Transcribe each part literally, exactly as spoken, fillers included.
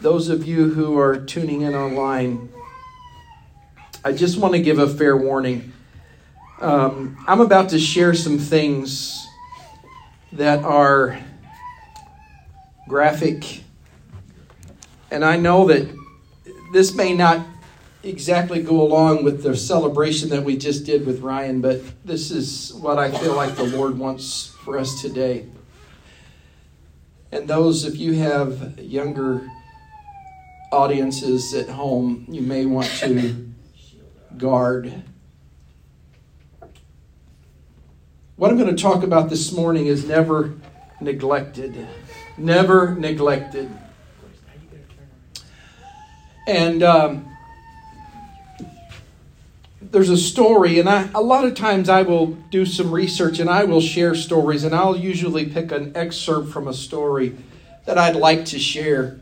those of you who are tuning in online, I just want to give a fair warning. Um, I'm about to share some things that are graphic, and I know that this may not exactly go along with the celebration that we just did with Ryan, but this is what I feel like the Lord wants for us today. And those, if you have younger audiences at home, you may want to guard. What I'm going to talk about this morning is never neglected. Never neglected. And um, there's a story, and I, a lot of times I will do some research and I will share stories, and I'll usually pick an excerpt from a story that I'd like to share.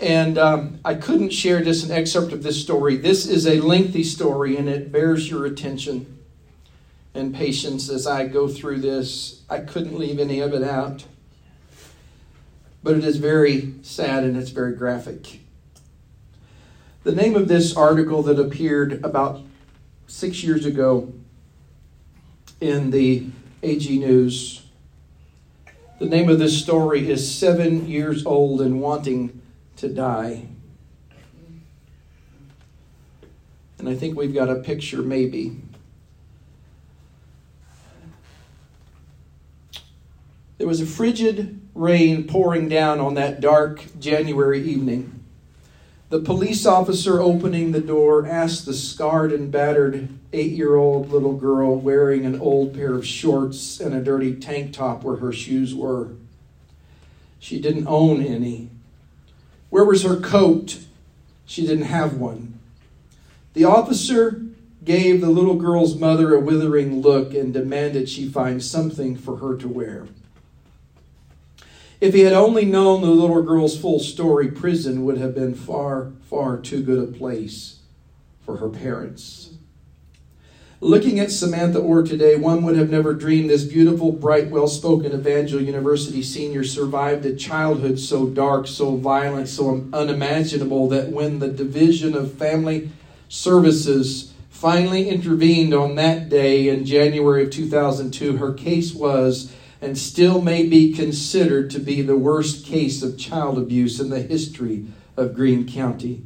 And um, I couldn't share just an excerpt of this story. This is a lengthy story, and it bears your attention and patience as I go through this. I couldn't leave any of it out. But it is very sad, and it's very graphic. The name of this article that appeared about six years ago in the A G News, the name of this story is Seven Years Old and Wanting to Die. And I think we've got a picture, maybe. There was a frigid rain pouring down on that dark January evening. The police officer opening the door asked the scarred and battered eight-year-old little girl wearing an old pair of shorts and a dirty tank top where her shoes were. She didn't own any. Where was her coat? She didn't have one. The officer gave the little girl's mother a withering look and demanded she find something for her to wear. If he had only known the little girl's full story, prison would have been far, far too good a place for her parents. Looking at Samantha Orr today, one would have never dreamed this beautiful, bright, well-spoken Evangel University senior survived a childhood so dark, so violent, so unimaginable that when the Division of Family Services finally intervened on that day in January of two thousand two, her case was and still may be considered to be the worst case of child abuse in the history of Greene County,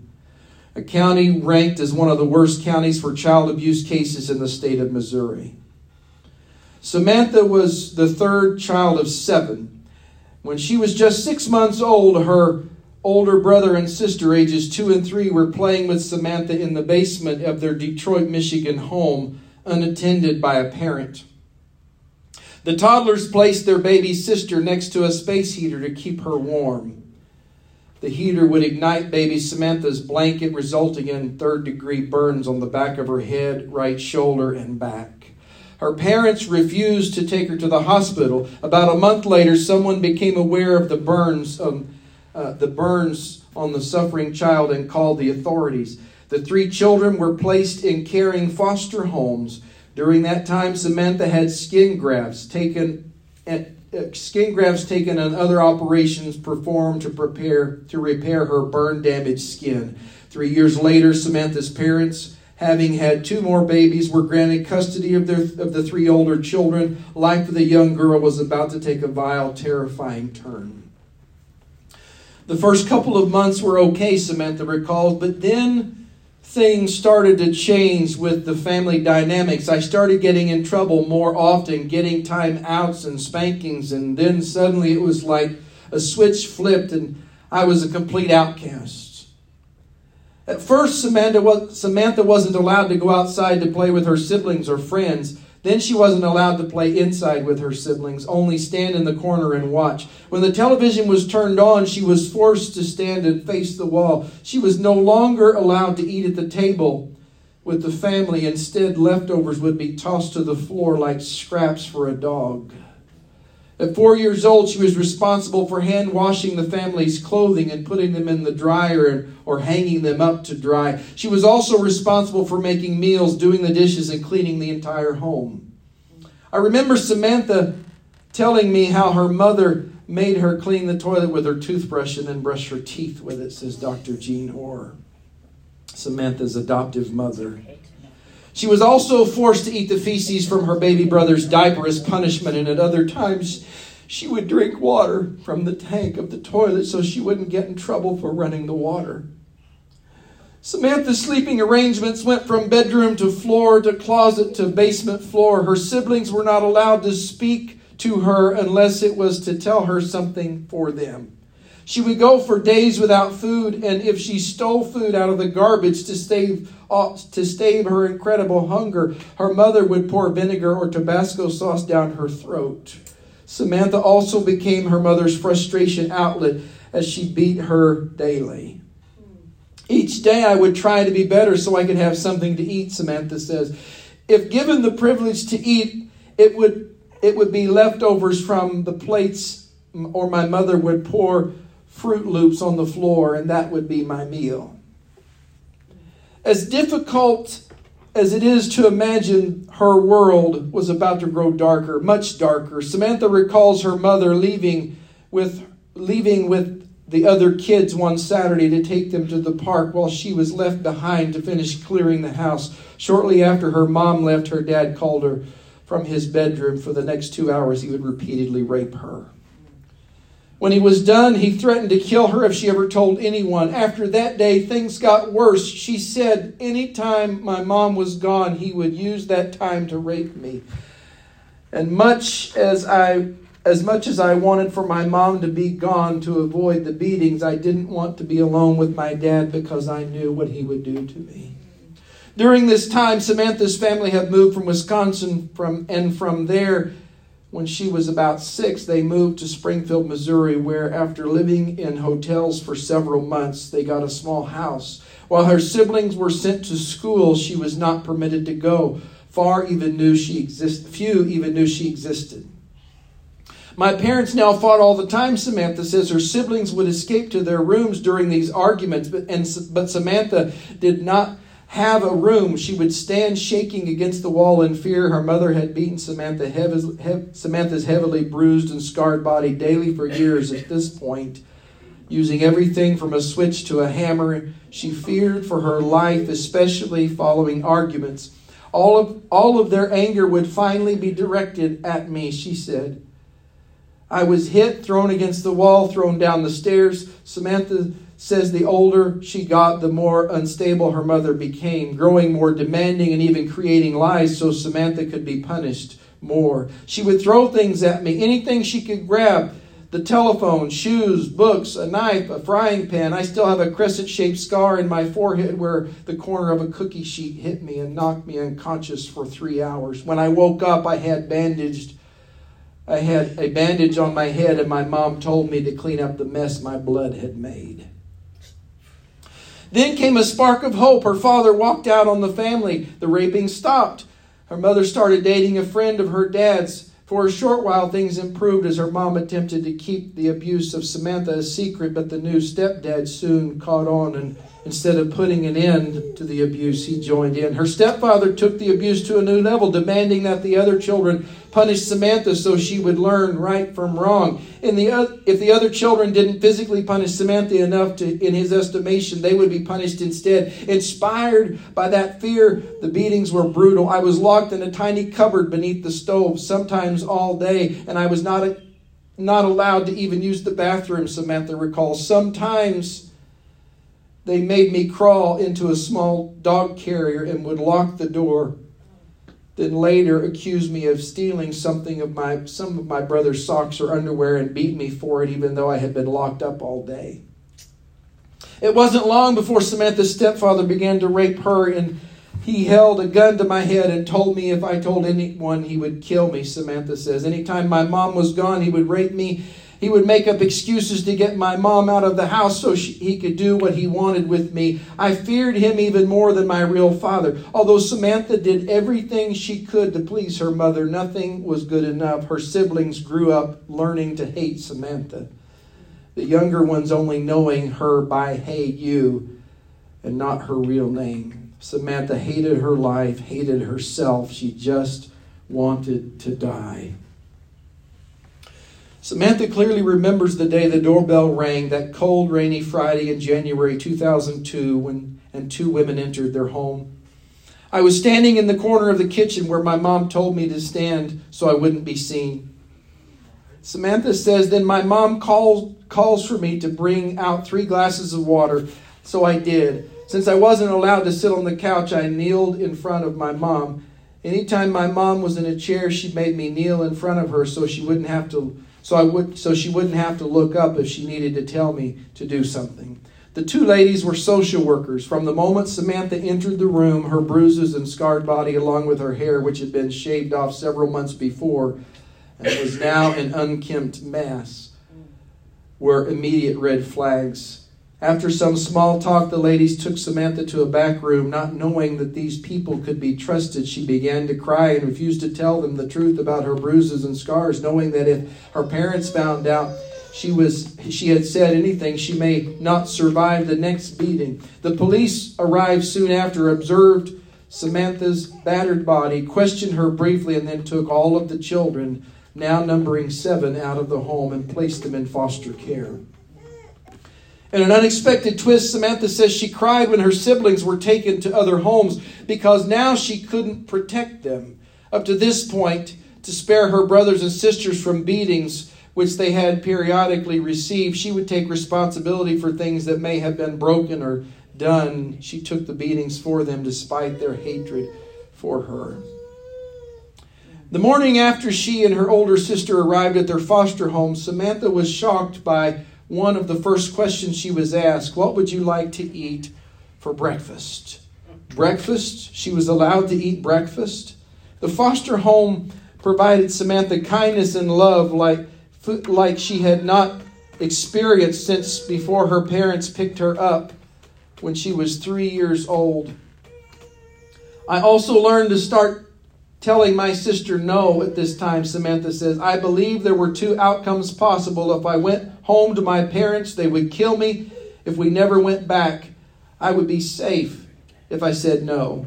a county ranked as one of the worst counties for child abuse cases in the state of Missouri. Samantha was the third child of seven. When she was just six months old, her older brother and sister, ages two and three, were playing with Samantha in the basement of their Detroit, Michigan home, unattended by a parent. The toddlers placed their baby sister next to a space heater to keep her warm. The heater would ignite baby Samantha's blanket, resulting in third-degree burns on the back of her head, right shoulder, and back. Her parents refused to take her to the hospital. About a month later, someone became aware of the burns, um, uh, the burns on the suffering child and called the authorities. The three children were placed in caring foster homes. During that time, Samantha had skin grafts taken, and, uh, skin grafts taken, and other operations performed to prepare to repair her burn-damaged skin. Three years later, Samantha's parents, having had two more babies, were granted custody of their of the three older children. Life of the young girl was about to take a vile, terrifying turn. The first couple of months were okay, Samantha recalled, but then things started to change with the family dynamics. I started getting in trouble more often, getting time outs and spankings, and then suddenly it was like a switch flipped and I was a complete outcast. At first, Samantha, was, Samantha wasn't allowed to go outside to play with her siblings or friends. Then she wasn't allowed to play inside with her siblings, only stand in the corner and watch. When the television was turned on, she was forced to stand and face the wall. She was no longer allowed to eat at the table with the family. Instead, leftovers would be tossed to the floor like scraps for a dog. At four years old, she was responsible for hand washing the family's clothing and putting them in the dryer or hanging them up to dry. She was also responsible for making meals, doing the dishes, and cleaning the entire home. I remember Samantha telling me how her mother made her clean the toilet with her toothbrush and then brush her teeth with it, says Doctor Jean Orr, Samantha's adoptive mother. She was also forced to eat the feces from her baby brother's diaper as punishment, and at other times she would drink water from the tank of the toilet so she wouldn't get in trouble for running the water. Samantha's sleeping arrangements went from bedroom to floor to closet to basement floor. Her siblings were not allowed to speak to her unless it was to tell her something for them. She would go for days without food, and if she stole food out of the garbage to stave uh, to stave her incredible hunger, her mother would pour vinegar or Tabasco sauce down her throat. Samantha also became her mother's frustration outlet as she beat her daily. Each day I would try to be better so I could have something to eat, Samantha says. If given the privilege to eat, it would it would be leftovers from the plates, or my mother would pour Fruit Loops on the floor, and that would be my meal. As difficult as it is to imagine, her world was about to grow darker, much darker. Samantha recalls her mother leaving with leaving with the other kids one Saturday to take them to the park while she was left behind to finish clearing the house. Shortly after her mom left, her dad called her from his bedroom. For the next two hours, he would repeatedly rape her. When he was done, he threatened to kill her if she ever told anyone. After that day, things got worse. She said, anytime my mom was gone, he would use that time to rape me. And much as I, as much as I wanted for my mom to be gone to avoid the beatings, I didn't want to be alone with my dad because I knew what he would do to me. During this time, Samantha's family had moved from Wisconsin, from and from there, when she was about six, they moved to Springfield, Missouri, where after living in hotels for several months, they got a small house. While her siblings were sent to school, she was not permitted to go. Far even knew she exist- few even knew she existed. My parents now fought all the time, Samantha says. Her siblings would escape to their rooms during these arguments, but, and, but Samantha did not have a room. She would stand shaking against the wall in fear. Her mother had beaten Samantha heav- hev- Samantha's heavily bruised and scarred body daily for years at this point. Using everything from a switch to a hammer, she feared for her life, especially following arguments. All of, all of their anger would finally be directed at me, she said. I was hit, thrown against the wall, thrown down the stairs. Samantha says the older she got, the more unstable her mother became, growing more demanding and even creating lies so Samantha could be punished more. She would throw things at me, anything she could grab, the telephone, shoes, books, a knife, a frying pan. I still have a crescent-shaped scar in my forehead where the corner of a cookie sheet hit me and knocked me unconscious for three hours. When I woke up, I had bandaged I had a bandage on my head, and my mom told me to clean up the mess my blood had made. Then came a spark of hope. Her father walked out on the family. The raping stopped. Her mother started dating a friend of her dad's. For a short while, things improved as her mom attempted to keep the abuse of Samantha a secret, but the new stepdad soon caught on, and instead of putting an end to the abuse, he joined in. Her stepfather took the abuse to a new level, demanding that the other children punish Samantha so she would learn right from wrong. In the other, if the other children didn't physically punish Samantha enough to, in his estimation, they would be punished instead. Inspired by that fear, the beatings were brutal. I was locked in a tiny cupboard beneath the stove, sometimes all day, and I was not, a, not allowed to even use the bathroom, Samantha recalls. Sometimes they made me crawl into a small dog carrier and would lock the door, then later accused me of stealing something of my some of my brother's socks or underwear and beat me for it, even though I had been locked up all day. It wasn't long before Samantha's stepfather began to rape her, and he held a gun to my head and told me if I told anyone he would kill me, Samantha says. Anytime my mom was gone, he would rape me. He would make up excuses to get my mom out of the house so she, he could do what he wanted with me. I feared him even more than my real father. Although Samantha did everything she could to please her mother, nothing was good enough. Her siblings grew up learning to hate Samantha, the younger ones only knowing her by "hey you" and not her real name. Samantha hated her life, hated herself. She just wanted to die. Samantha clearly remembers the day the doorbell rang that cold, rainy Friday in January two thousand two when and two women entered their home. I was standing in the corner of the kitchen where my mom told me to stand so I wouldn't be seen. Samantha says, then my mom calls, calls for me to bring out three glasses of water, so I did. Since I wasn't allowed to sit on the couch, I kneeled in front of my mom. Anytime my mom was in a chair, she made me kneel in front of her so she wouldn't have to So I would, so she wouldn't have to look up if she needed to tell me to do something. The two ladies were social workers. From the moment Samantha entered the room, her bruises and scarred body, along with her hair, which had been shaved off several months before and was now an unkempt mass, were immediate red flags. After some small talk, the ladies took Samantha to a back room. Not knowing that these people could be trusted, she began to cry and refused to tell them the truth about her bruises and scars, knowing that if her parents found out she was she had said anything, she may not survive the next beating. The police arrived soon after, observed Samantha's battered body, questioned her briefly, and then took all of the children, now numbering seven, out of the home and placed them in foster care. In an unexpected twist, Samantha says she cried when her siblings were taken to other homes because now she couldn't protect them. Up to this point, to spare her brothers and sisters from beatings which they had periodically received, she would take responsibility for things that may have been broken or done. She took the beatings for them despite their hatred for her. The morning after she and her older sister arrived at their foster home, Samantha was shocked by one of the first questions she was asked. What would you like to eat for breakfast? Breakfast? She was allowed to eat breakfast? The foster home provided Samantha kindness and love like, like she had not experienced since before her parents picked her up when she was three years old. I also learned to start telling my sister no at this time, Samantha says. I believe there were two outcomes possible. If I went home to my parents, they would kill me. If we never went back, I would be safe if I said no.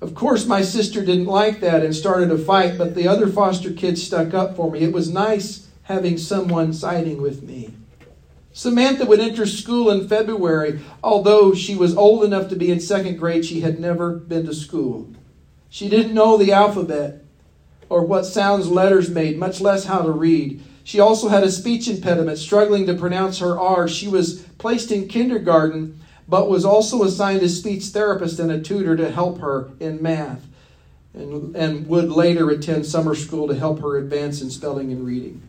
Of course, my sister didn't like that and started a fight, but the other foster kids stuck up for me. It was nice having someone siding with me. Samantha would enter school in February. Although she was old enough to be in second grade, she had never been to school. She didn't know the alphabet or what sounds letters made, much less how to read. She also had a speech impediment, struggling to pronounce her R. She was placed in kindergarten, but was also assigned a speech therapist and a tutor to help her in math, and, and would later attend summer school to help her advance in spelling and reading.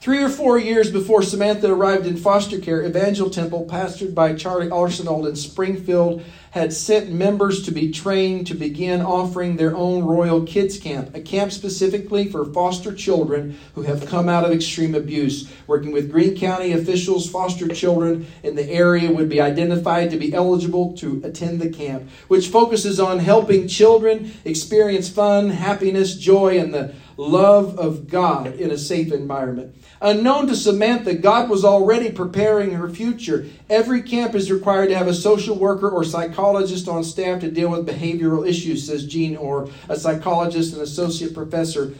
Three or four years before Samantha arrived in foster care, Evangel Temple, pastored by Charlie Arsenault in Springfield, had sent members to be trained to begin offering their own Royal Kids Camp, a camp specifically for foster children who have come out of extreme abuse. Working with Greene County officials, foster children in the area would be identified to be eligible to attend the camp, which focuses on helping children experience fun, happiness, joy, and the love of God in a safe environment. Unknown to Samantha, God was already preparing her future. Every camp is required to have a social worker or psychologist on staff to deal with behavioral issues, says Jean Orr, a psychologist and associate professor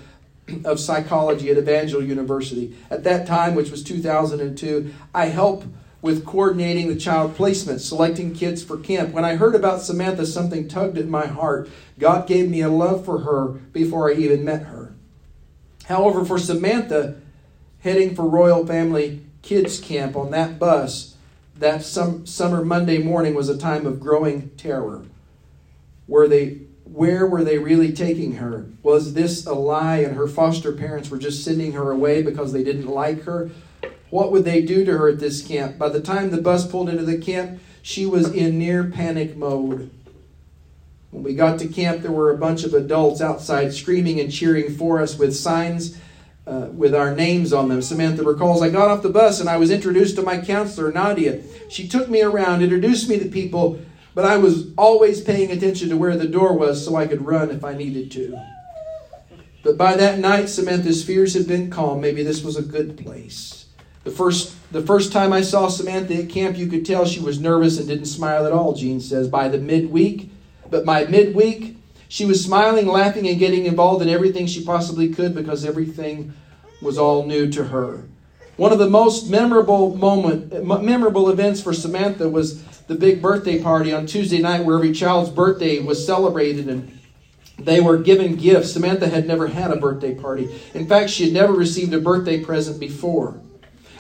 of psychology at Evangel University. At that time, which was two thousand two, I helped with coordinating the child placement, selecting kids for camp. When I heard about Samantha, something tugged at my heart. God gave me a love for her before I even met her. However, for Samantha, heading for Royal Family Kids Camp on that bus that some, summer Monday morning was a time of growing terror. Were they, where were they really taking her? Was this a lie and her foster parents were just sending her away because they didn't like her? What would they do to her at this camp? By the time the bus pulled into the camp, she was in near panic mode. When we got to camp, there were a bunch of adults outside screaming and cheering for us with signs uh, with our names on them. Samantha recalls, I got off the bus and I was introduced to my counselor, Nadia. She took me around, introduced me to people, but I was always paying attention to where the door was so I could run if I needed to. But by that night, Samantha's fears had been calmed. Maybe this was a good place. The first, the first time I saw Samantha at camp, you could tell she was nervous and didn't smile at all, Jean says. By the midweek, But by midweek, she was smiling, laughing, and getting involved in everything she possibly could because everything was all new to her. One of the most memorable moment, memorable events for Samantha was the big birthday party on Tuesday night where every child's birthday was celebrated and they were given gifts. Samantha had never had a birthday party. In fact, she had never received a birthday present before.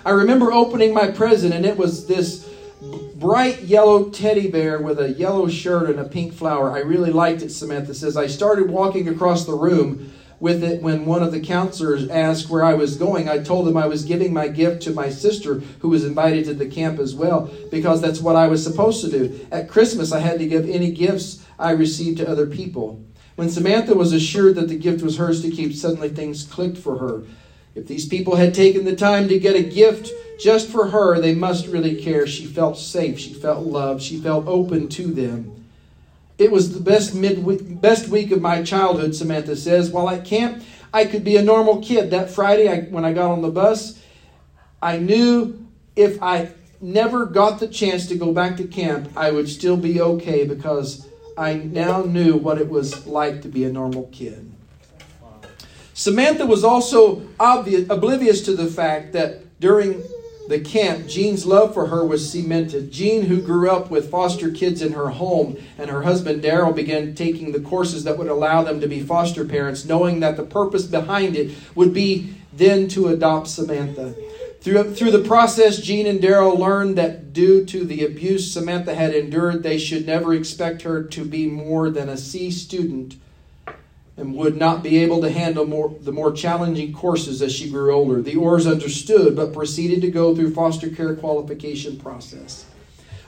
I remember opening my present, and it was this bright yellow teddy bear with a yellow shirt and a pink flower. I really liked it, Samantha says. I started walking across the room with it when one of the counselors asked where I was going. I told him I was giving my gift to my sister, who was invited to the camp as well, because that's what I was supposed to do. At Christmas, I had to give any gifts I received to other people. When Samantha was assured that the gift was hers to keep, suddenly things clicked for her. If these people had taken the time to get a gift just for her, they must really care. She felt safe. She felt loved. She felt open to them. It was the best midweek, best week of my childhood, Samantha says. While at camp, I could be a normal kid. That Friday, I, when I got on the bus, I knew if I never got the chance to go back to camp, I would still be okay because I now knew what it was like to be a normal kid. Samantha was also obvious, oblivious to the fact that during the camp, Jean's love for her was cemented. Jean, who grew up with foster kids in her home, and her husband Darryl began taking the courses that would allow them to be foster parents, knowing that the purpose behind it would be then to adopt Samantha. Through, through the process, Jean and Darryl learned that due to the abuse Samantha had endured, they should never expect her to be more than a C student and would not be able to handle more, the more challenging courses as she grew older. The Orrs understood, but proceeded to go through foster care qualification process.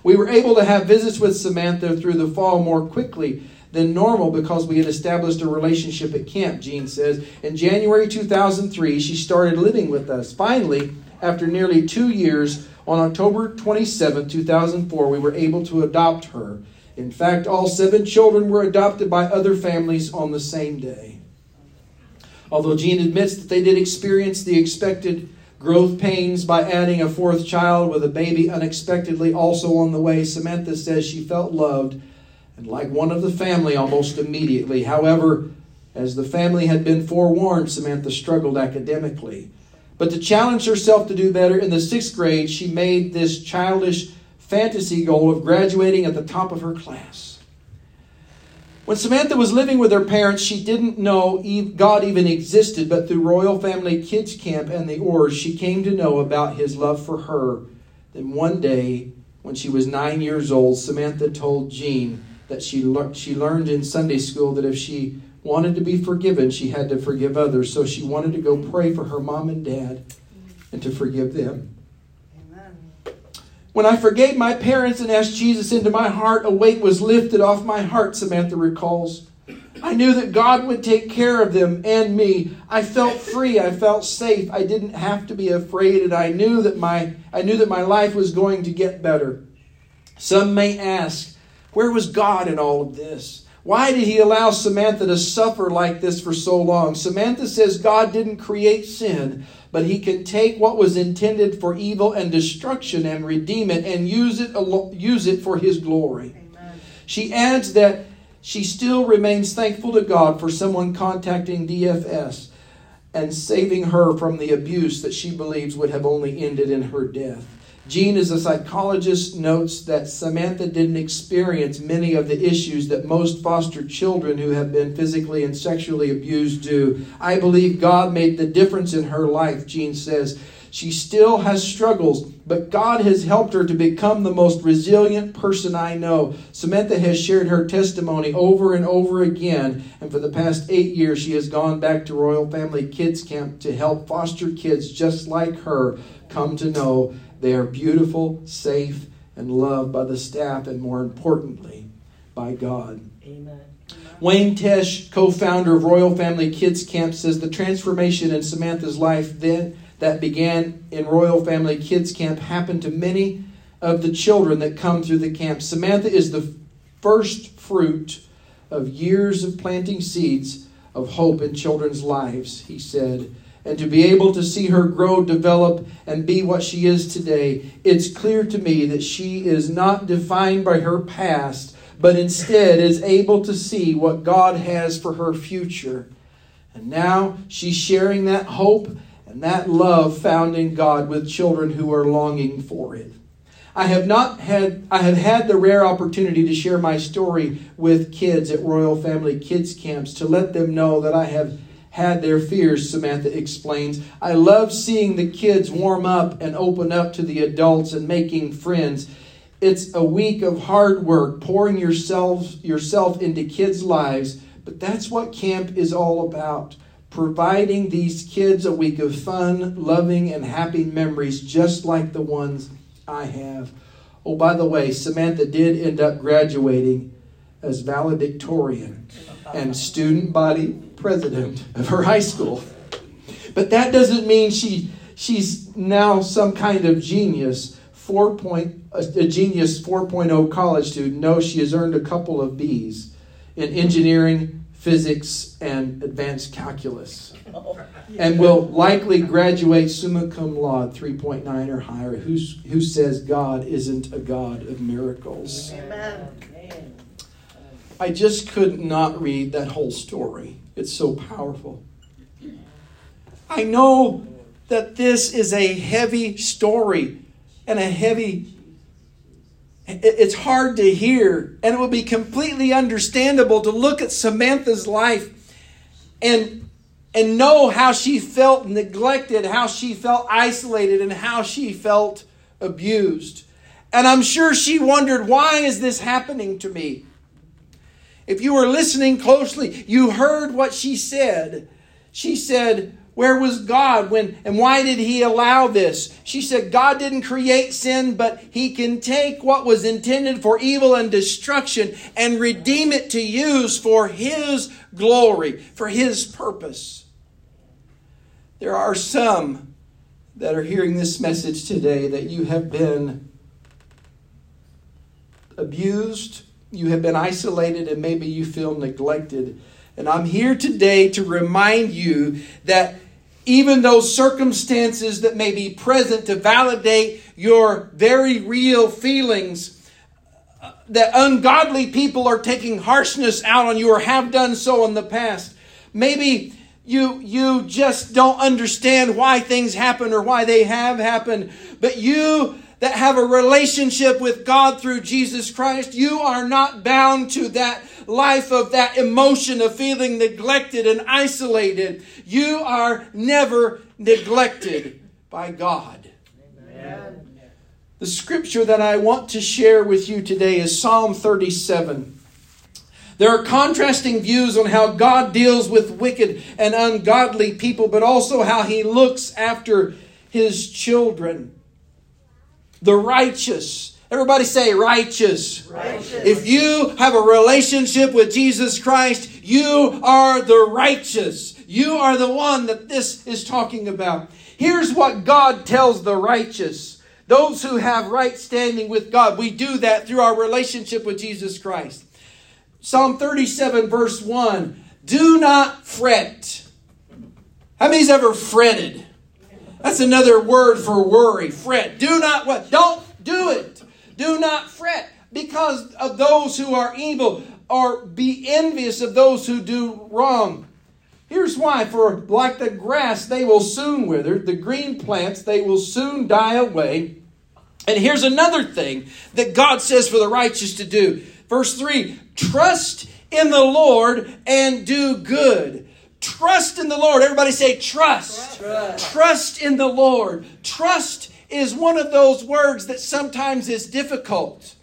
We were able to have visits with Samantha through the fall more quickly than normal because we had established a relationship at camp, Jean says. In January two thousand three, she started living with us. Finally, after nearly two years, on October twenty-seventh, two thousand four, we were able to adopt her. In fact, all seven children were adopted by other families on the same day. Although Jean admits that they did experience the expected growth pains by adding a fourth child with a baby unexpectedly also on the way, Samantha says she felt loved and like one of the family almost immediately. However, as the family had been forewarned, Samantha struggled academically. But to challenge herself to do better, in the sixth grade, she made this childish fantasy goal of graduating at the top of her class. When Samantha was living with her parents, she didn't know God even existed, but through Royal Family Kids Camp and the Orrs, she came to know about his love for her. Then one day, when she was nine years old, Samantha told Jean that she le- she learned in Sunday school that if she wanted to be forgiven, she had to forgive others. So she wanted to go pray for her mom and dad and to forgive them. When I forgave my parents and asked Jesus into my heart, a weight was lifted off my heart, Samantha recalls. I knew that God would take care of them and me. I felt free. I felt safe. I didn't have to be afraid, and I knew that my I knew that my life was going to get better. Some may ask, where was God in all of this? Why did he allow Samantha to suffer like this for so long? Samantha says God didn't create sin, but he can take what was intended for evil and destruction and redeem it and use it use it for his glory. Amen. She adds that she still remains thankful to God for someone contacting D F S and saving her from the abuse that she believes would have only ended in her death. Jean, as a psychologist, notes that Samantha didn't experience many of the issues that most foster children who have been physically and sexually abused do. I believe God made the difference in her life, Jean says. She still has struggles, but God has helped her to become the most resilient person I know. Samantha has shared her testimony over and over again, and for the past eight years, she has gone back to Royal Family Kids Camp to help foster kids just like her come to know they are beautiful, safe, and loved by the staff, and more importantly, by God. Amen. Wayne Tesh, co-founder of Royal Family Kids Camp, says the transformation in Samantha's life then that began in Royal Family Kids Camp happened to many of the children that come through the camp. Samantha is the first fruit of years of planting seeds of hope in children's lives, he said. And to be able to see her grow, develop, and be what she is today, it's clear to me that she is not defined by her past, but instead is able to see what God has for her future. And now she's sharing that hope and that love found in God with children who are longing for it. I have not had I have had the rare opportunity to share my story with kids at Royal Family Kids Camps to let them know that I have had their fears, Samantha explains. I love seeing the kids warm up and open up to the adults and making friends. It's a week of hard work, pouring yourself, yourself into kids' lives, but that's what camp is all about, providing these kids a week of fun, loving, and happy memories just like the ones I have. Oh, by the way, Samantha did end up graduating as valedictorian and student body president of her high school. But that doesn't mean she she's now some kind of genius, four point, a genius four point oh college student. No, she has earned a couple of B's in engineering, physics, and advanced calculus, and will likely graduate summa cum laude three point nine or higher. Who's, who says God isn't a God of miracles? Amen. I just could not read that whole story. It's so powerful. I know that this is a heavy story and a heavy, it's hard to hear, and it will be completely understandable to look at Samantha's life and and know how she felt neglected, how she felt isolated, and how she felt abused. And I'm sure she wondered, why is this happening to me? If you were listening closely, you heard what she said. She said, where was God when and why did he allow this? She said, God didn't create sin, but he can take what was intended for evil and destruction and redeem it to use for his glory, for his purpose. There are some that are hearing this message today that you have been abused, you have been isolated, and maybe you feel neglected. And I'm here today to remind you that even those circumstances that may be present to validate your very real feelings, that ungodly people are taking harshness out on you or have done so in the past. Maybe you you just don't understand why things happen or why they have happened, but you that have a relationship with God through Jesus Christ, you are not bound to that life of that emotion of feeling neglected and isolated. You are never neglected by God. Amen. The scripture that I want to share with you today is Psalm thirty-seven. There are contrasting views on how God deals with wicked and ungodly people, but also how he looks after his children. The righteous. Everybody say righteous. righteous. If you have a relationship with Jesus Christ, you are the righteous. You are the one that this is talking about. Here's what God tells the righteous. Those who have right standing with God. We do that through our relationship with Jesus Christ. Psalm thirty-seven verse one. Do not fret. How many's ever fretted? That's another word for worry, fret. Do not what? Don't do it. Do not fret because of those who are evil, or be envious of those who do wrong. Here's why. For like the grass, they will soon wither. The green plants, they will soon die away. And here's another thing that God says for the righteous to do. Verse three, trust in the Lord and do good. Trust in the Lord. Everybody say trust. Trust. Trust in the Lord. Trust is one of those words that sometimes is difficult.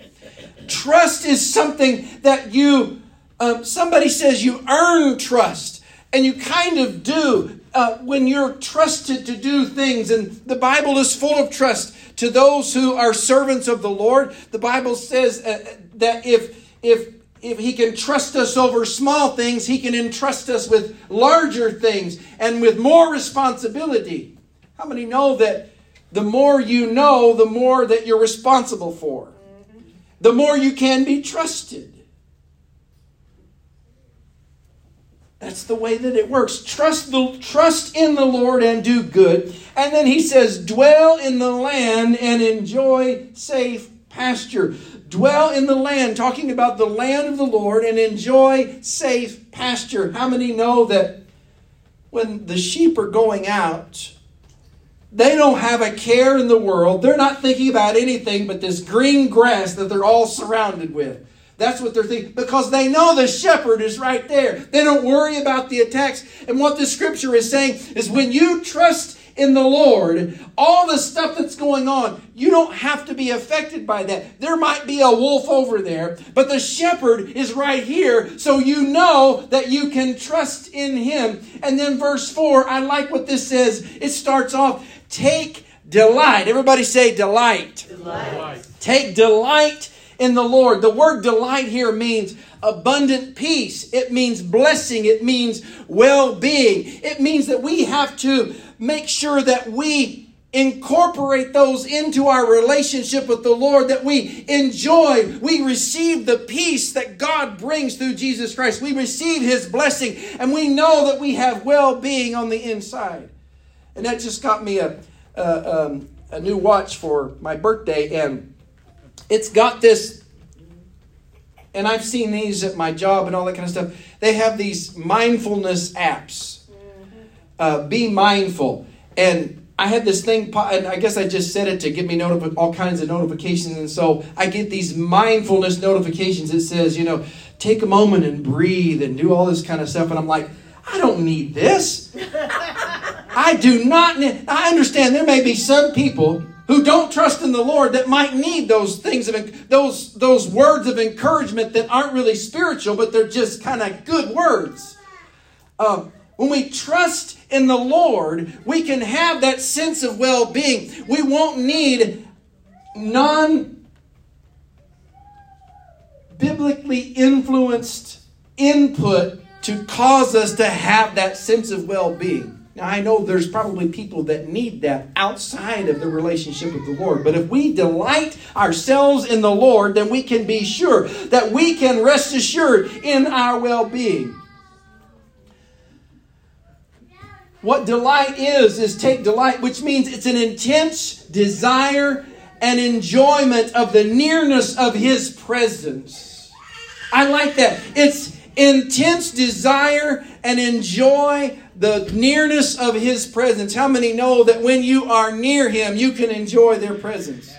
Trust is something that you, um, somebody says you earn trust, and you kind of do uh, when you're trusted to do things. And the Bible is full of trust to those who are servants of the Lord. The Bible says uh, that if, if, If he can trust us over small things, he can entrust us with larger things and with more responsibility. How many know that the more you know, the more that you're responsible for? The more you can be trusted. That's the way that it works. Trust the, trust in the Lord and do good. And then he says, dwell in the land and enjoy safe pasture. Dwell in the land, talking about the land of the Lord, and enjoy safe pasture. How many know that when the sheep are going out They don't have a care in the world. They're not thinking about anything but this green grass that they're all surrounded with. That's what they're thinking, because they know the shepherd is right there. They don't worry about the attacks. And what the scripture is saying is when you trust in the Lord, all the stuff that's going on, you don't have to be affected by that. There might be a wolf over there, but the shepherd is right here, so you know that you can trust in him. And then verse four, I like what this says. It starts off, take delight. Everybody say delight. Delight. Take delight in the Lord. The word delight here means abundant peace. It means blessing. It means well-being. It means that we have to make sure that we incorporate those into our relationship with the Lord, that we enjoy, we receive the peace that God brings through Jesus Christ. We receive his blessing, and we know that we have well-being on the inside. And that just got me a, a, um, a new watch for my birthday, and it's got this, and I've seen these at my job and all that kind of stuff. They have these mindfulness apps. Uh, be mindful. And I had this thing, and I guess I just said it to give me notif- all kinds of notifications. And so I get these mindfulness notifications. It says, you know, take a moment and breathe and do all this kind of stuff. And I'm like, I don't need this. I do not need, I understand there may be some people who don't trust in the Lord that might need those things, of, those those words of encouragement that aren't really spiritual, but they're just kind of good words. Um, when we trust in the Lord, we can have that sense of well-being. We won't need non-biblically influenced input to cause us to have that sense of well-being. Now, I know there's probably people that need that outside of the relationship with the Lord. But if we delight ourselves in the Lord, then we can be sure that we can rest assured in our well-being. What delight is, is take delight, which means it's an intense desire and enjoyment of the nearness of his presence. I like that. It's intense desire and enjoy the nearness of his presence. How many know that when you are near him, you can enjoy their presence?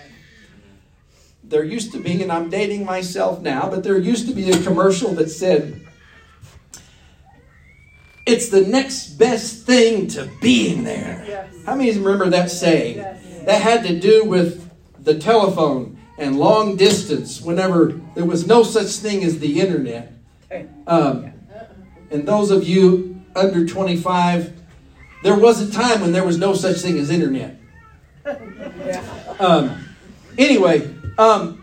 There used to be, and I'm dating myself now, but there used to be a commercial that said, it's the next best thing to being there. Yes. How many remember that saying? Yes. That had to do with the telephone and long distance whenever there was no such thing as the internet. Um, and those of you under twenty-five, there was a time when there was no such thing as internet. Um, anyway, um,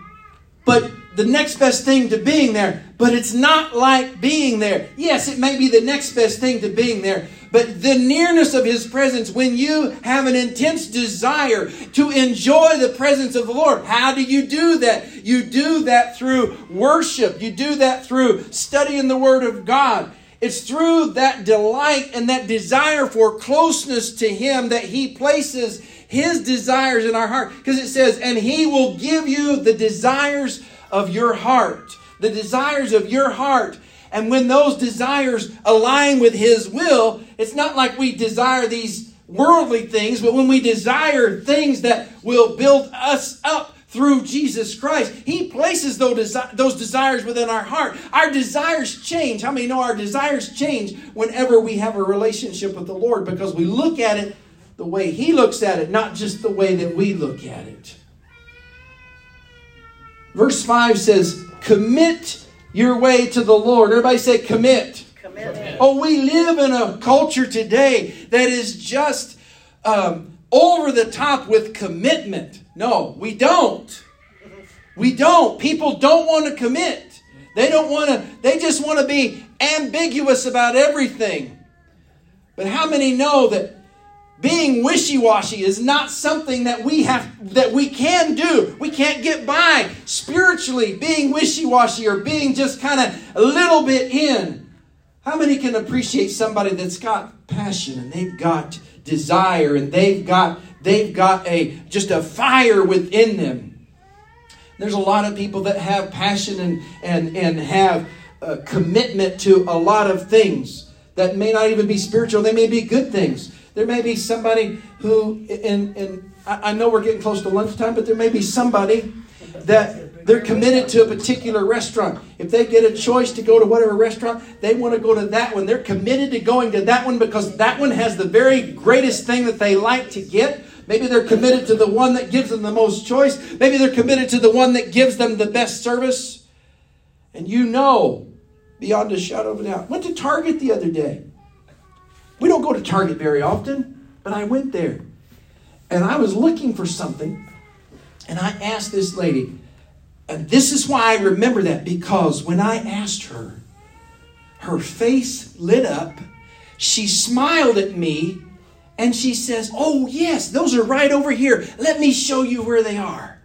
but the next best thing to being there, but it's not like being there. Yes, it may be the next best thing to being there, but the nearness of his presence, when you have an intense desire to enjoy the presence of the Lord, how do you do that? You do that through worship. You do that through studying the Word of God. It's through that delight and that desire for closeness to him that he places his desires in our heart. Because it says, and he will give you the desires of your heart. The desires of your heart. And when those desires align with his will, it's not like we desire these worldly things, but when we desire things that will build us up through Jesus Christ, he places those desires within our heart. Our desires change. How many know our desires change whenever we have a relationship with the Lord? Because we look at it the way he looks at it, not just the way that we look at it. Verse five says, commit your way to the Lord. Everybody say commit. Commit. Oh, we live in a culture today that is just um, over the top with commitment. No, we don't. We don't. People don't want to commit. They don't want to, they just want to be ambiguous about everything. But how many know that being wishy-washy is not something that we have, that we can do? We can't get by spiritually being wishy-washy or being just kind of a little bit in. How many can appreciate somebody that's got passion and they've got desire and they've got They've got a just a fire within them? There's a lot of people that have passion and, and, and have a commitment to a lot of things that may not even be spiritual. They may be good things. There may be somebody who, and, and I know we're getting close to lunchtime, but there may be somebody that they're committed to a particular restaurant. If they get a choice to go to whatever restaurant, they want to go to that one. They're committed to going to that one because that one has the very greatest thing that they like to get. Maybe they're committed to the one that gives them the most choice. Maybe they're committed to the one that gives them the best service. And you know, beyond a shadow of a doubt. Went to Target the other day. We don't go to Target very often, but I went there. And I was looking for something. And I asked this lady, and this is why I remember that, because when I asked her, her face lit up. She smiled at me. And she says, oh, yes, those are right over here. Let me show you where they are.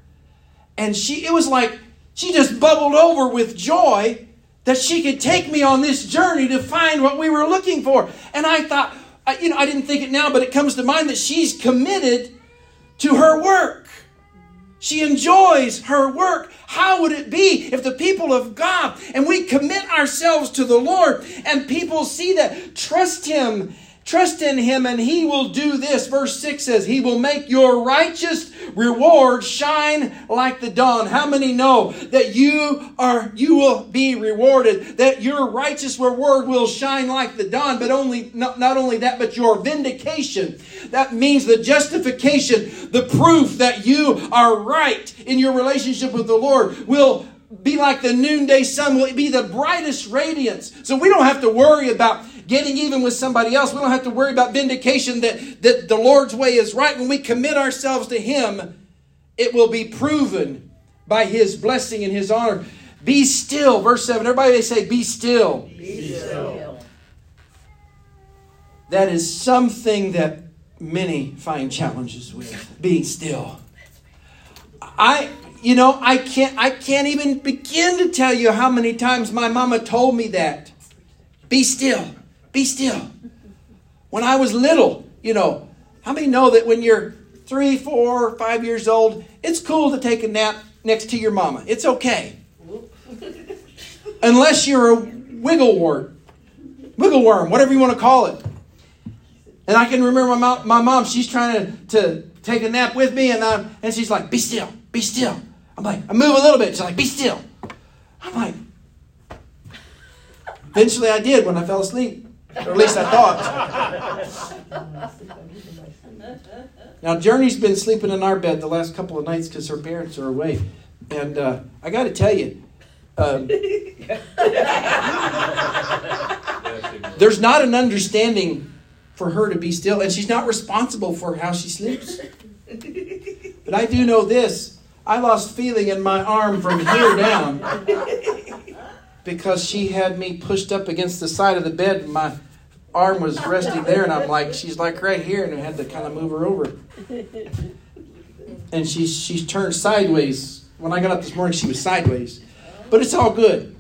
And she, it was like she just bubbled over with joy that she could take me on this journey to find what we were looking for. And I thought, you know, I didn't think it now, but it comes to mind that she's committed to her work. She enjoys her work. How would it be if the people of God, and we commit ourselves to the Lord, and people see that, trust Him, trust in Him, and He will do this. Verse six says, He will make your righteous reward shine like the dawn. How many know that you are, you will be rewarded, that your righteous reward will shine like the dawn, but only not, not only that, but your vindication. That means the justification, the proof that you are right in your relationship with the Lord will be like the noonday sun, will be the brightest radiance. So we don't have to worry about getting even with somebody else. We don't have to worry about vindication, that, that the Lord's way is right. When we commit ourselves to Him, it will be proven by His blessing and His honor. Be still. Verse seven. Everybody say, be still. Be still. That is something that many find challenges with. Being still. I... You know, I can't I can't even begin to tell you how many times my mama told me that. Be still. Be still. When I was little, you know, how many know that when you're three, four, five years old, it's cool to take a nap next to your mama. It's okay. Unless you're a wiggle worm, wiggle worm, whatever you want to call it. And I can remember my mom, my mom she's trying to, to take a nap with me, and I'm, and she's like, be still, be still. I'm like, I move a little bit. She's like, be still. I'm like, eventually I did when I fell asleep. Or at least I thought. Now, Journey's been sleeping in our bed the last couple of nights because her parents are away. And uh, I got to tell you, um, there's not an understanding for her to be still. And she's not responsible for how she sleeps. But I do know this. I lost feeling in my arm from here down because she had me pushed up against the side of the bed, and my arm was resting there, and I'm like, she's like right here, and I had to kind of move her over. And she's she's turned sideways. When I got up this morning, she was sideways. But it's all good.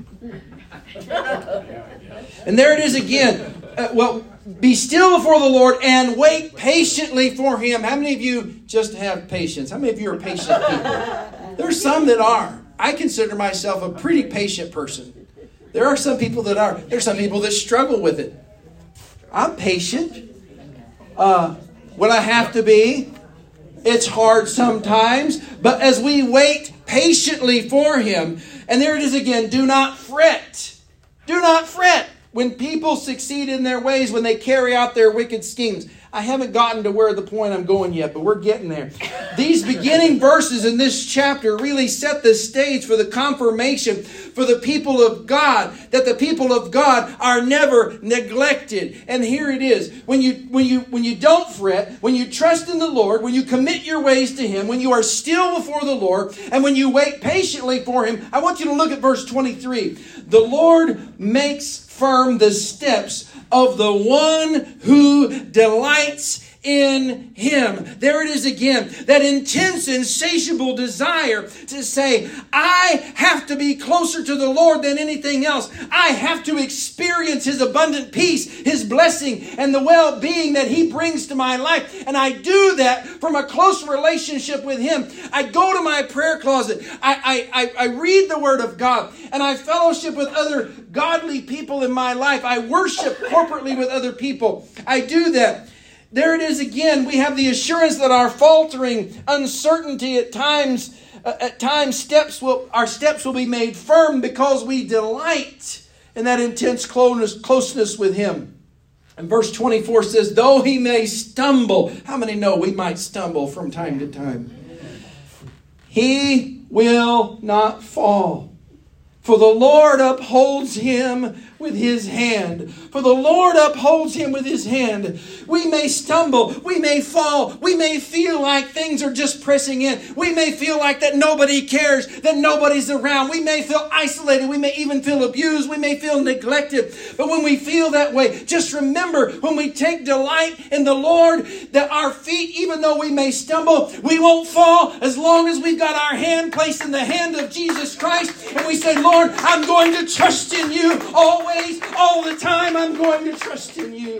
And there it is again. Uh, well, be still before the Lord and wait patiently for Him. How many of you just have patience? How many of you are patient people? There's some that are. I consider myself a pretty patient person. There are some people that are. There's some people that struggle with it. I'm patient. Uh, when I have to be, it's hard sometimes. But as we wait patiently for Him, and there it is again, do not fret. Do not fret. When people succeed in their ways, when they carry out their wicked schemes. I haven't gotten to where the point I'm going yet, but we're getting there. These beginning verses in this chapter really set the stage for the confirmation for the people of God, that the people of God are never neglected. And here it is. When you when you when you don't fret, when you trust in the Lord, when you commit your ways to Him, when you are still before the Lord, and when you wait patiently for Him, I want you to look at verse twenty-three. The Lord makes firm the steps of the one who delights in Him. There it is again. That intense, insatiable desire to say, I have to be closer to the Lord than anything else. I have to experience His abundant peace, His blessing, and the well-being that He brings to my life. And I do that from a close relationship with Him. I go to my prayer closet. I, I, I, I read the Word of God, and I fellowship with other godly people in my life. I worship corporately with other people. I do that. There it is again. We have the assurance that our faltering uncertainty at times, uh, at times steps will, our steps will be made firm because we delight in that intense closeness, closeness with Him. And verse twenty-four says, though he may stumble. How many know we might stumble from time to time? He will not fall. For the Lord upholds him with His hand. For the Lord upholds him with His hand. We may stumble. We may fall. We may feel like things are just pressing in. We may feel like that nobody cares, that nobody's around. We may feel isolated. We may even feel abused. We may feel neglected. But when we feel that way, just remember, when we take delight in the Lord, that our feet, even though we may stumble, we won't fall as long as we've got our hand placed in the hand of Jesus Christ. And we say, Lord, Lord, I'm going to trust in you always, all the time. I'm going to trust in you.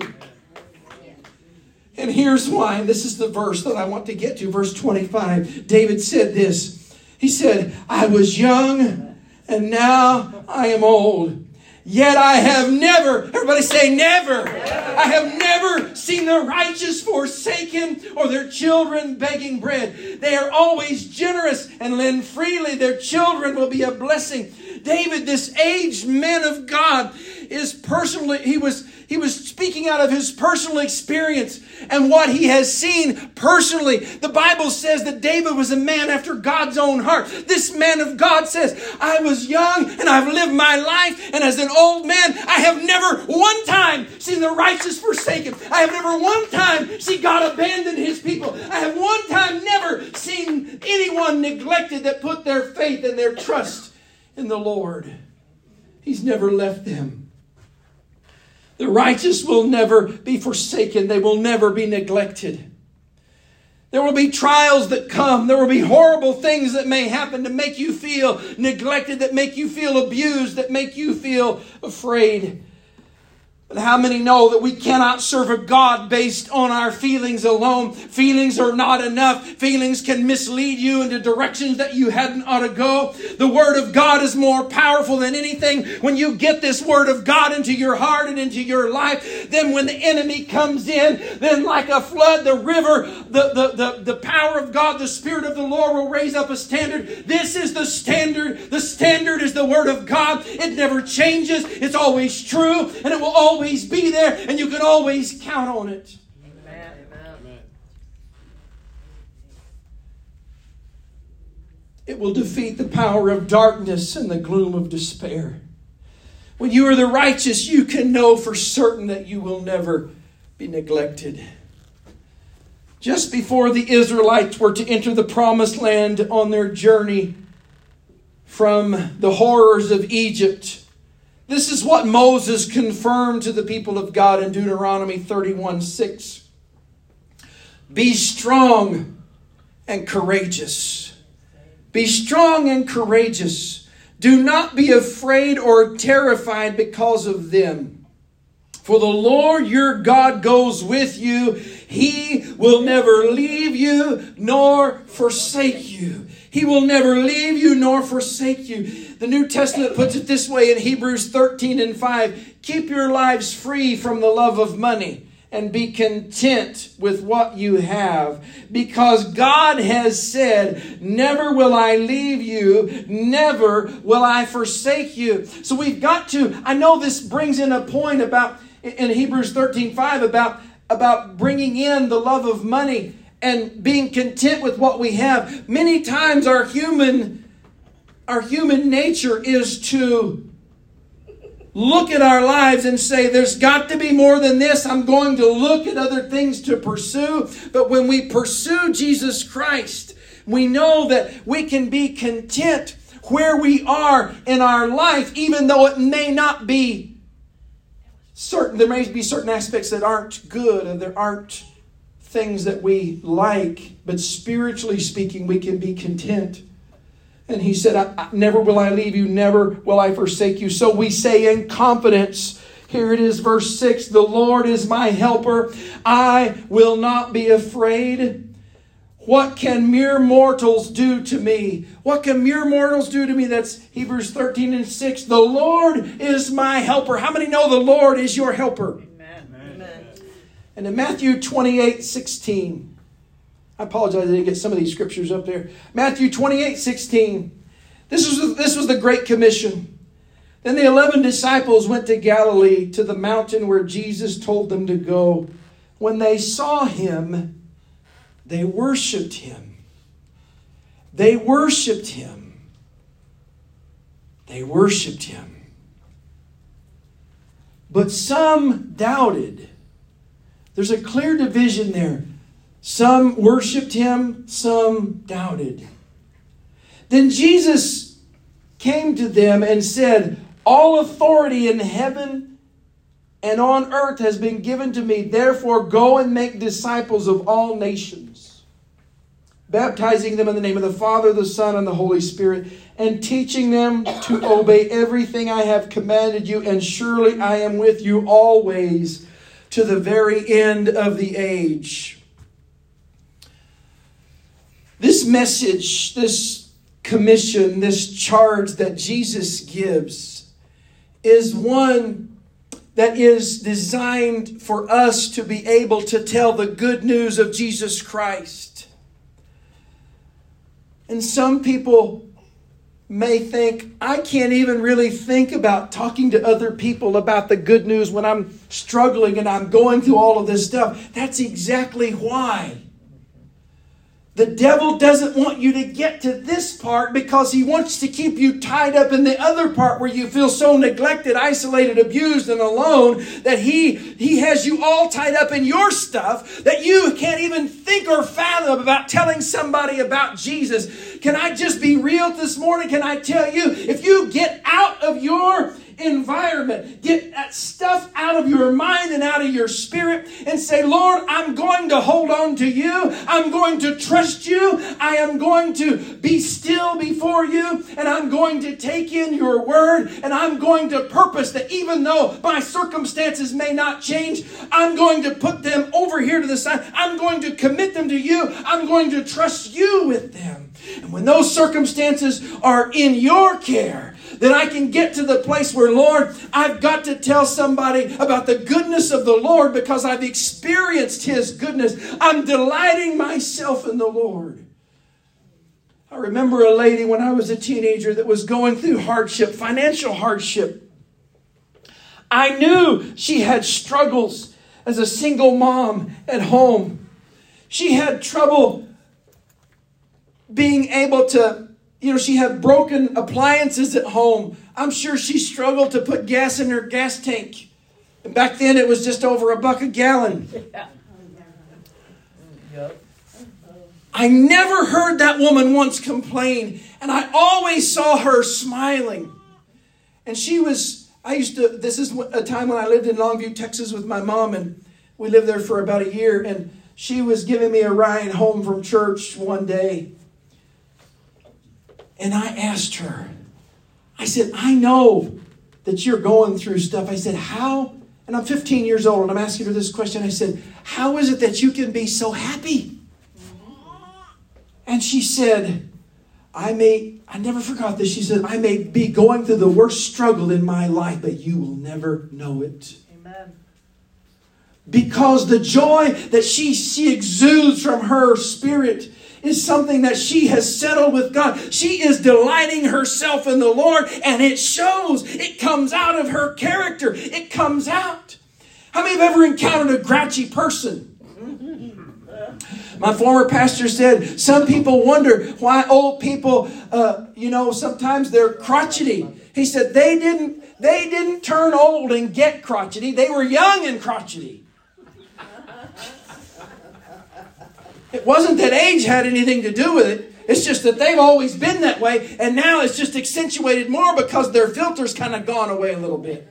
And here's why. This is the verse that I want to get to. Verse twenty-five. David said this. He said, I was young and now I am old. Yet I have never, everybody say never. I have never seen the righteous forsaken or their children begging bread. They are always generous and lend freely. Their children will be a blessing. David, this aged man of God, is personally, he was, he was speaking out of his personal experience and what he has seen personally. The Bible says that David was a man after God's own heart. This man of God says, I was young and I've lived my life, and as an old man, I have never one time seen the righteous forsaken. I have never one time seen God abandon His people. I have one time never seen anyone neglected that put their faith and their trust in the Lord. He's never left them. The righteous will never be forsaken. They will never be neglected. There will be trials that come. There will be horrible things that may happen to make you feel neglected, that make you feel abused, that make you feel afraid. But how many know that we cannot serve a God based on our feelings alone? Feelings are not enough. Feelings can mislead you into directions that you hadn't ought to go. The Word of God is more powerful than anything. When you get this Word of God into your heart and into your life, then when the enemy comes in, then like a flood, the river, the, the, the, the power of God, the Spirit of the Lord will raise up a standard. This is the standard. The standard is the Word of God. It never changes. It's always true, and it will always Always be there, and you can always count on it. Amen. Amen. It will defeat the power of darkness and the gloom of despair. When you are the righteous, you can know for certain that you will never be neglected. Just before the Israelites were to enter the promised land on their journey from the horrors of Egypt, this is what Moses confirmed to the people of God in Deuteronomy thirty-one six. Be strong and courageous. Be strong and courageous. Do not be afraid or terrified because of them. For the Lord your God goes with you. He will never leave you nor forsake you. He will never leave you nor forsake you. The New Testament puts it this way in Hebrews thirteen and five. Keep your lives free from the love of money and be content with what you have, because God has said, never will I leave you, never will I forsake you. So we've got to, I know this brings in a point about, in Hebrews thirteen five, about, about bringing in the love of money and being content with what we have. Many times our human, our human nature is to look at our lives and say, there's got to be more than this. I'm going to look at other things to pursue. But when we pursue Jesus Christ, we know that we can be content where we are in our life, even though it may not be certain. There may be certain aspects that aren't good, and there aren't things that we like, but spiritually speaking, we can be content. And he said, I, I, never will I leave you, never will I forsake you. So we say in confidence, here it is, verse six, the Lord is my helper. I will not be afraid. What can mere mortals do to me? What can mere mortals do to me? That's Hebrews thirteen and six. The Lord is my helper. How many know the Lord is your helper? And in Matthew twenty-eight sixteen, I apologize I didn't get some of these scriptures up there. Matthew twenty-eight sixteen. This was, this was the Great Commission. Then the eleven disciples went to Galilee, to the mountain where Jesus told them to go. When they saw him, they worshiped him. They worshiped him. They worshiped him. But some doubted. There's a clear division there. Some worshiped him, some doubted. Then Jesus came to them and said, "All authority in heaven and on earth has been given to me. Therefore, go and make disciples of all nations, baptizing them in the name of the Father, the Son, and the Holy Spirit, and teaching them to obey everything I have commanded you. And surely I am with you always, to the very end of the age." This message, this commission, this charge that Jesus gives is one that is designed for us to be able to tell the good news of Jesus Christ. And some people may think, I can't even really think about talking to other people about the good news when I'm struggling and I'm going through all of this stuff. That's exactly why. The devil doesn't want you to get to this part, because he wants to keep you tied up in the other part where you feel so neglected, isolated, abused, and alone that he, he has you all tied up in your stuff that you can't even think or fathom about telling somebody about Jesus. Can I just be real this morning? Can I tell you, if you get out of your environment, get that stuff out of your mind and out of your spirit and say, Lord, I'm going to hold on to you. I'm going to trust you. I am going to be still before you, and I'm going to take in your word, and I'm going to purpose that even though my circumstances may not change, I'm going to put them over here to the side. I'm going to commit them to you. I'm going to trust you with them. And when those circumstances are in your care, then I can get to the place where, Lord, I've got to tell somebody about the goodness of the Lord because I've experienced his goodness. I'm delighting myself in the Lord. I remember a lady when I was a teenager that was going through hardship, financial hardship. I knew she had struggles as a single mom at home. She had trouble being able to, you know, she had broken appliances at home. I'm sure she struggled to put gas in her gas tank. And back then it was just over a buck a gallon. I never heard that woman once complain. And I always saw her smiling. And she was, I used to, this is a time when I lived in Longview, Texas with my mom. And we lived there for about a year. And she was giving me a ride home from church one day. And I asked her, I said, I know that you're going through stuff. I said, how? And I'm fifteen years old, and I'm asking her this question. I said, how is it that you can be so happy? And she said, I may, I never forgot this. She said, I may be going through the worst struggle in my life, but you will never know it. Amen. Because the joy that she, she exudes from her spirit is something that she has settled with God. She is delighting herself in the Lord, and it shows. It comes out of her character. It comes out. How many have ever encountered a grouchy person? My former pastor said, some people wonder why old people, uh, you know, sometimes they're crotchety. He said they didn't, they didn't turn old and get crotchety. They were young and crotchety. It wasn't that age had anything to do with it. It's just that they've always been that way. And now it's just accentuated more because their filter's kind of gone away a little bit.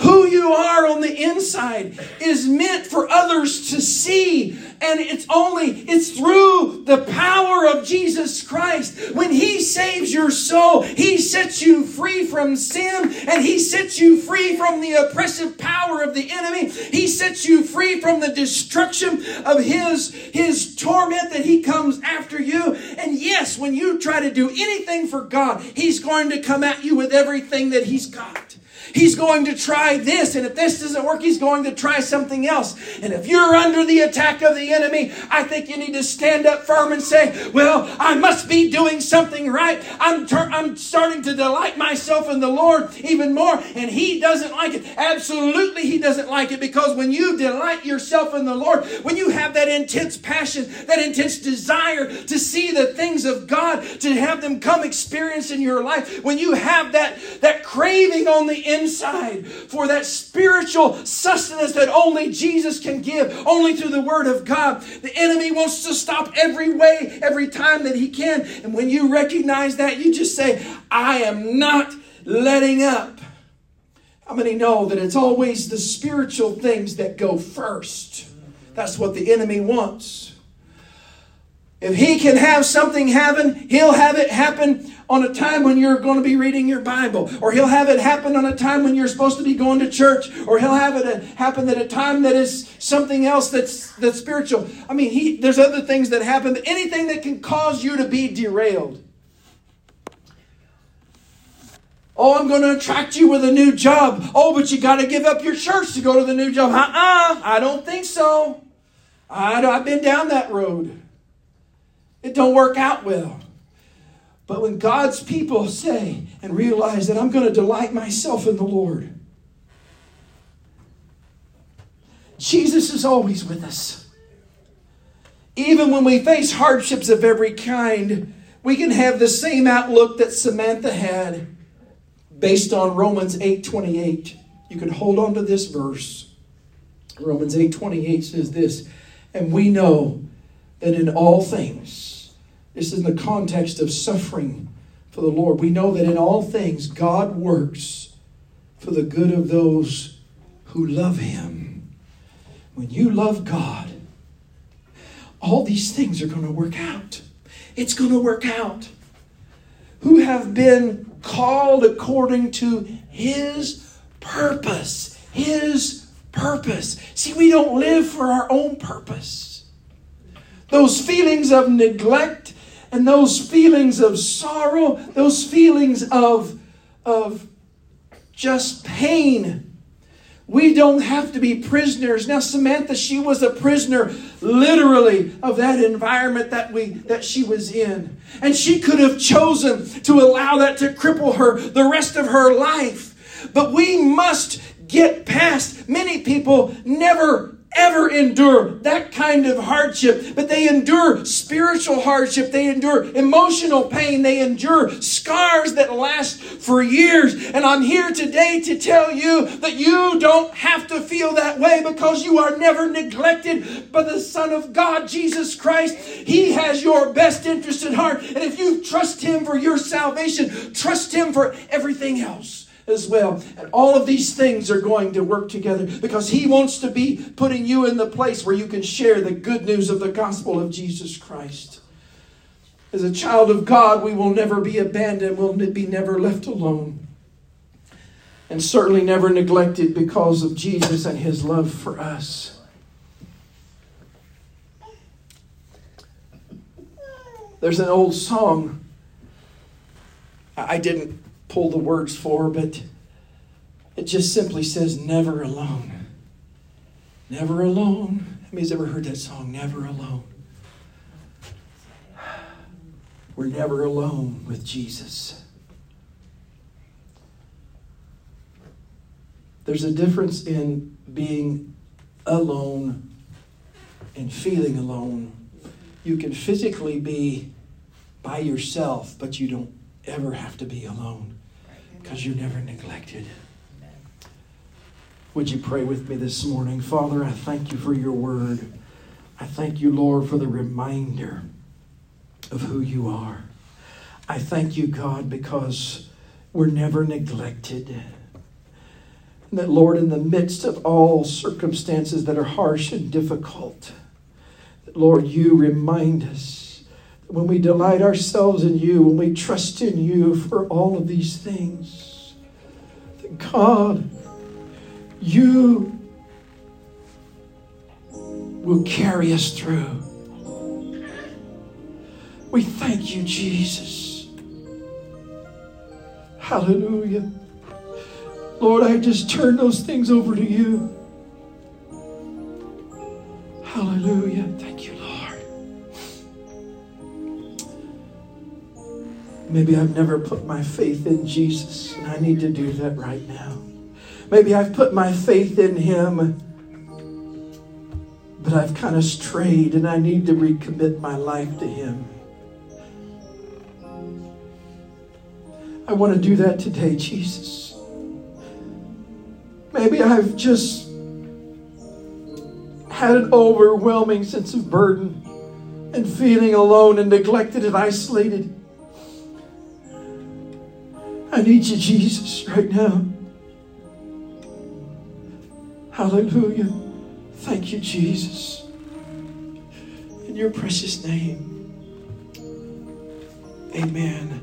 Who you are on the inside is meant for others to see. And it's only, it's through the power of Jesus Christ. When he saves your soul, he sets you free from sin, and he sets you free from the oppressive power of the enemy. He sets you free from the destruction of his, his torment that he comes after you. And yes, when you try to do anything for God, he's going to come at you with everything that he's got. He's going to try this. And if this doesn't work, he's going to try something else. And if you're under the attack of the enemy, I think you need to stand up firm and say, well, I must be doing something right. I'm, ter- I'm starting to delight myself in the Lord even more. And he doesn't like it. Absolutely, he doesn't like it. Because when you delight yourself in the Lord, when you have that intense passion, that intense desire to see the things of God, to have them come experience in your life, when you have that, that craving on the inside for that spiritual sustenance that only Jesus can give, only through the Word of God, the enemy wants to stop every way, every time that he can. And when you recognize that, you just say, I am not letting up. How many know that it's always the spiritual things that go first? That's what the enemy wants. If he can have something happen, he'll have it happen on a time when you're going to be reading your Bible. Or he'll have it happen on a time when you're supposed to be going to church. Or he'll have it happen at a time that is something else that's that's spiritual. I mean, he, there's other things that happen, but anything that can cause you to be derailed. Oh, I'm going to attract you with a new job. Oh, but you got to give up your church to go to the new job. Uh-uh, I don't think so. I don't, I've been down that road. It don't work out well. But when God's people say and realize that I'm going to delight myself in the Lord, Jesus is always with us. Even when we face hardships of every kind, we can have the same outlook that Samantha had. Based on Romans eight twenty-eight, you can hold on to this verse. Romans eight twenty-eight says this, and we know that in all things, this is in the context of suffering for the Lord, we know that in all things God works for the good of those who love Him. When you love God, all these things are going to work out. It's going to work out. Who have been called according to His purpose. His purpose. See, we don't live for our own purpose. Those feelings of neglect and those feelings of sorrow, those feelings of, of just pain. We don't have to be prisoners. Now, Samantha, she was a prisoner, literally, of that environment that we that she was in. And she could have chosen to allow that to cripple her the rest of her life. But we must get past. Many people never, ever endure that kind of hardship. But they endure spiritual hardship. They endure emotional pain. They endure scars that last for years. And I'm here today to tell you that you don't have to feel that way, because you are never neglected by the Son of God, Jesus Christ. He has your best interest at heart. And if you trust Him for your salvation, trust Him for everything else as well. And all of these things are going to work together, because He wants to be putting you in the place where you can share the good news of the gospel of Jesus Christ. As a child of God, we will never be abandoned. We'll be never left alone. And certainly never neglected, because of Jesus and His love for us. There's an old song. I didn't pull the words for, but it just simply says, never alone. Never alone. Anybody's ever heard that song, never alone? We're never alone with Jesus. There's a difference in being alone and feeling alone. You can physically be by yourself, but you don't ever have to be alone, because you're never neglected. Would you pray with me this morning? Father, I thank you for your word. I thank you, Lord, for the reminder of who you are. I thank you, God, because we're never neglected. And that, Lord, in the midst of all circumstances that are harsh and difficult, that, Lord, you remind us that when we delight ourselves in you, when we trust in you for all of these things, that, God, you will carry us through. We thank you, Jesus. Hallelujah. Lord, I just turn those things over to you. Hallelujah. Thank you, Lord. Maybe I've never put my faith in Jesus, and I need to do that right now. Maybe I've put my faith in him, but I've kind of strayed, and I need to recommit my life to him. I want to do that today, Jesus. Maybe I've just had an overwhelming sense of burden and feeling alone and neglected and isolated. I need you, Jesus, right now. Hallelujah. Thank you, Jesus. In your precious name. Amen.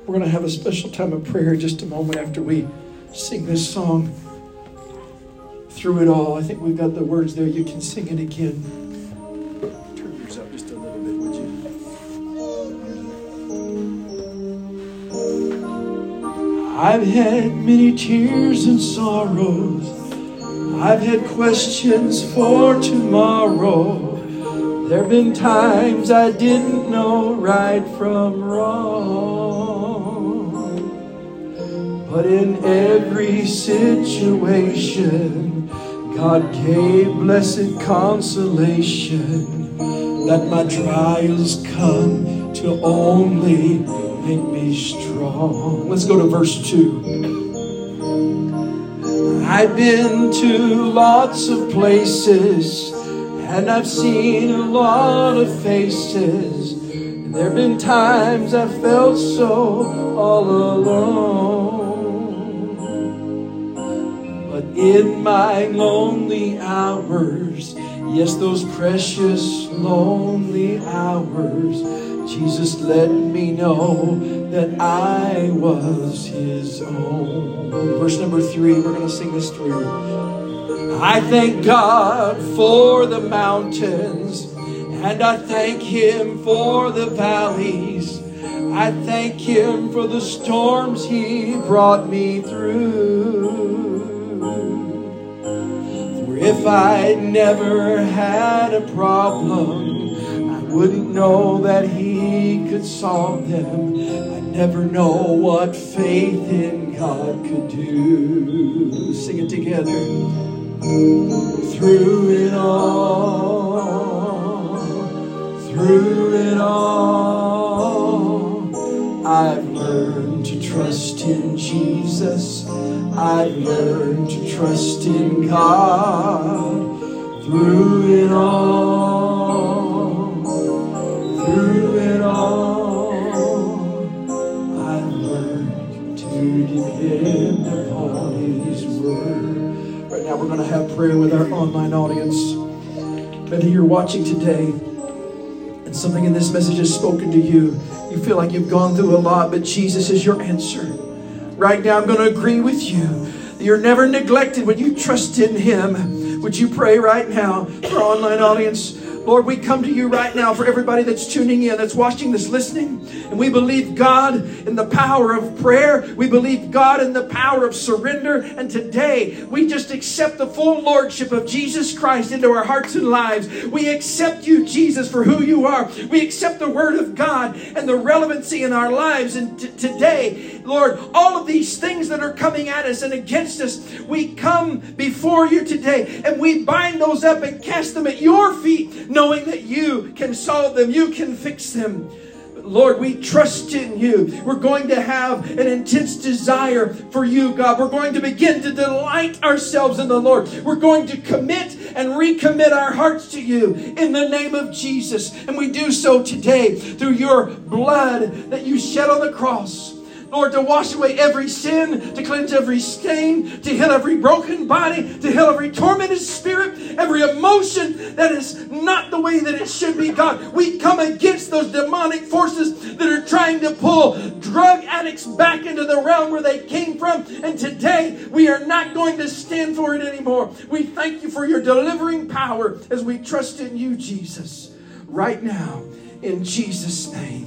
We're going to have a special time of prayer in just a moment after we sing this song. Through it all, I think we've got the words there. You can sing it again. Turn yours up just a little bit, would you? I've had many tears and sorrows. I've had questions for tomorrow. There have been times I didn't know right from wrong. But in every situation, God gave blessed consolation, that my trials come to only make me strong. Let's go to verse two. I've been to lots of places, and I've seen a lot of faces, and there have been times I felt so all alone. In my lonely hours, yes, those precious lonely hours, Jesus let me know that I was his own. Verse number three, we're going to sing this through. I thank God for the mountains, and I thank him for the valleys. I thank him for the storms he brought me through. If I never had a problem, I wouldn't know that he could solve them. I'd never know what faith in God could do. Sing it together. Through it all, through it all, I've learned to trust in Jesus. I've learned to trust in God through it all, through it all. I've learned to depend upon his word. Right now we're going to have prayer with our online audience. Whether you're watching today and something in this message has spoken to you, you feel like you've gone through a lot, but Jesus is your answer. Right now, I'm going to agree with you. You're never neglected when you trust in him. Would you pray right now for our online audience? Lord, we come to you right now for everybody that's tuning in, that's watching this, listening. And we believe, God, in the power of prayer. We believe, God, in the power of surrender. And today, we just accept the full lordship of Jesus Christ into our hearts and lives. We accept you, Jesus, for who you are. We accept the word of God and the relevancy in our lives. And t- today... Lord, all of these things that are coming at us and against us, we come before you today and we bind those up and cast them at your feet, knowing that you can solve them, you can fix them. Lord, we trust in you. We're going to have an intense desire for you, God. We're going to begin to delight ourselves in the Lord. We're going to commit and recommit our hearts to you in the name of Jesus. And we do so today through your blood that you shed on the cross. Lord, to wash away every sin, to cleanse every stain, to heal every broken body, to heal every tormented spirit, every emotion that is not the way that it should be, God. We come against those demonic forces that are trying to pull drug addicts back into the realm where they came from. And today, we are not going to stand for it anymore. We thank you for your delivering power as we trust in you, Jesus, right now, in Jesus' name.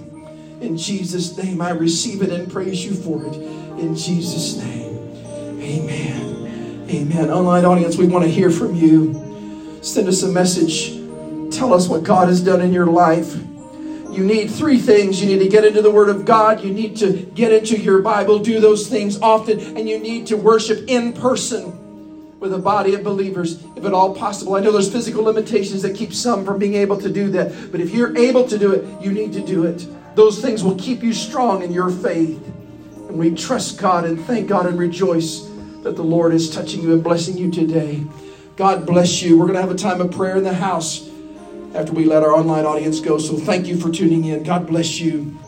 In Jesus' name, I receive it and praise you for it. In Jesus' name, Amen. Amen. Online audience, we want to hear from you. Send us a message. Tell us what God has done in your life. You need three things. You need to get into the Word of God. You need to get into your Bible. Do those things often. And you need to worship in person with a body of believers, if at all possible. I know there's physical limitations that keep some from being able to do that. But if you're able to do it, you need to do it. Those things will keep you strong in your faith. And we trust God and thank God and rejoice that the Lord is touching you and blessing you today. God bless you. We're going to have a time of prayer in the house after we let our online audience go. So thank you for tuning in. God bless you.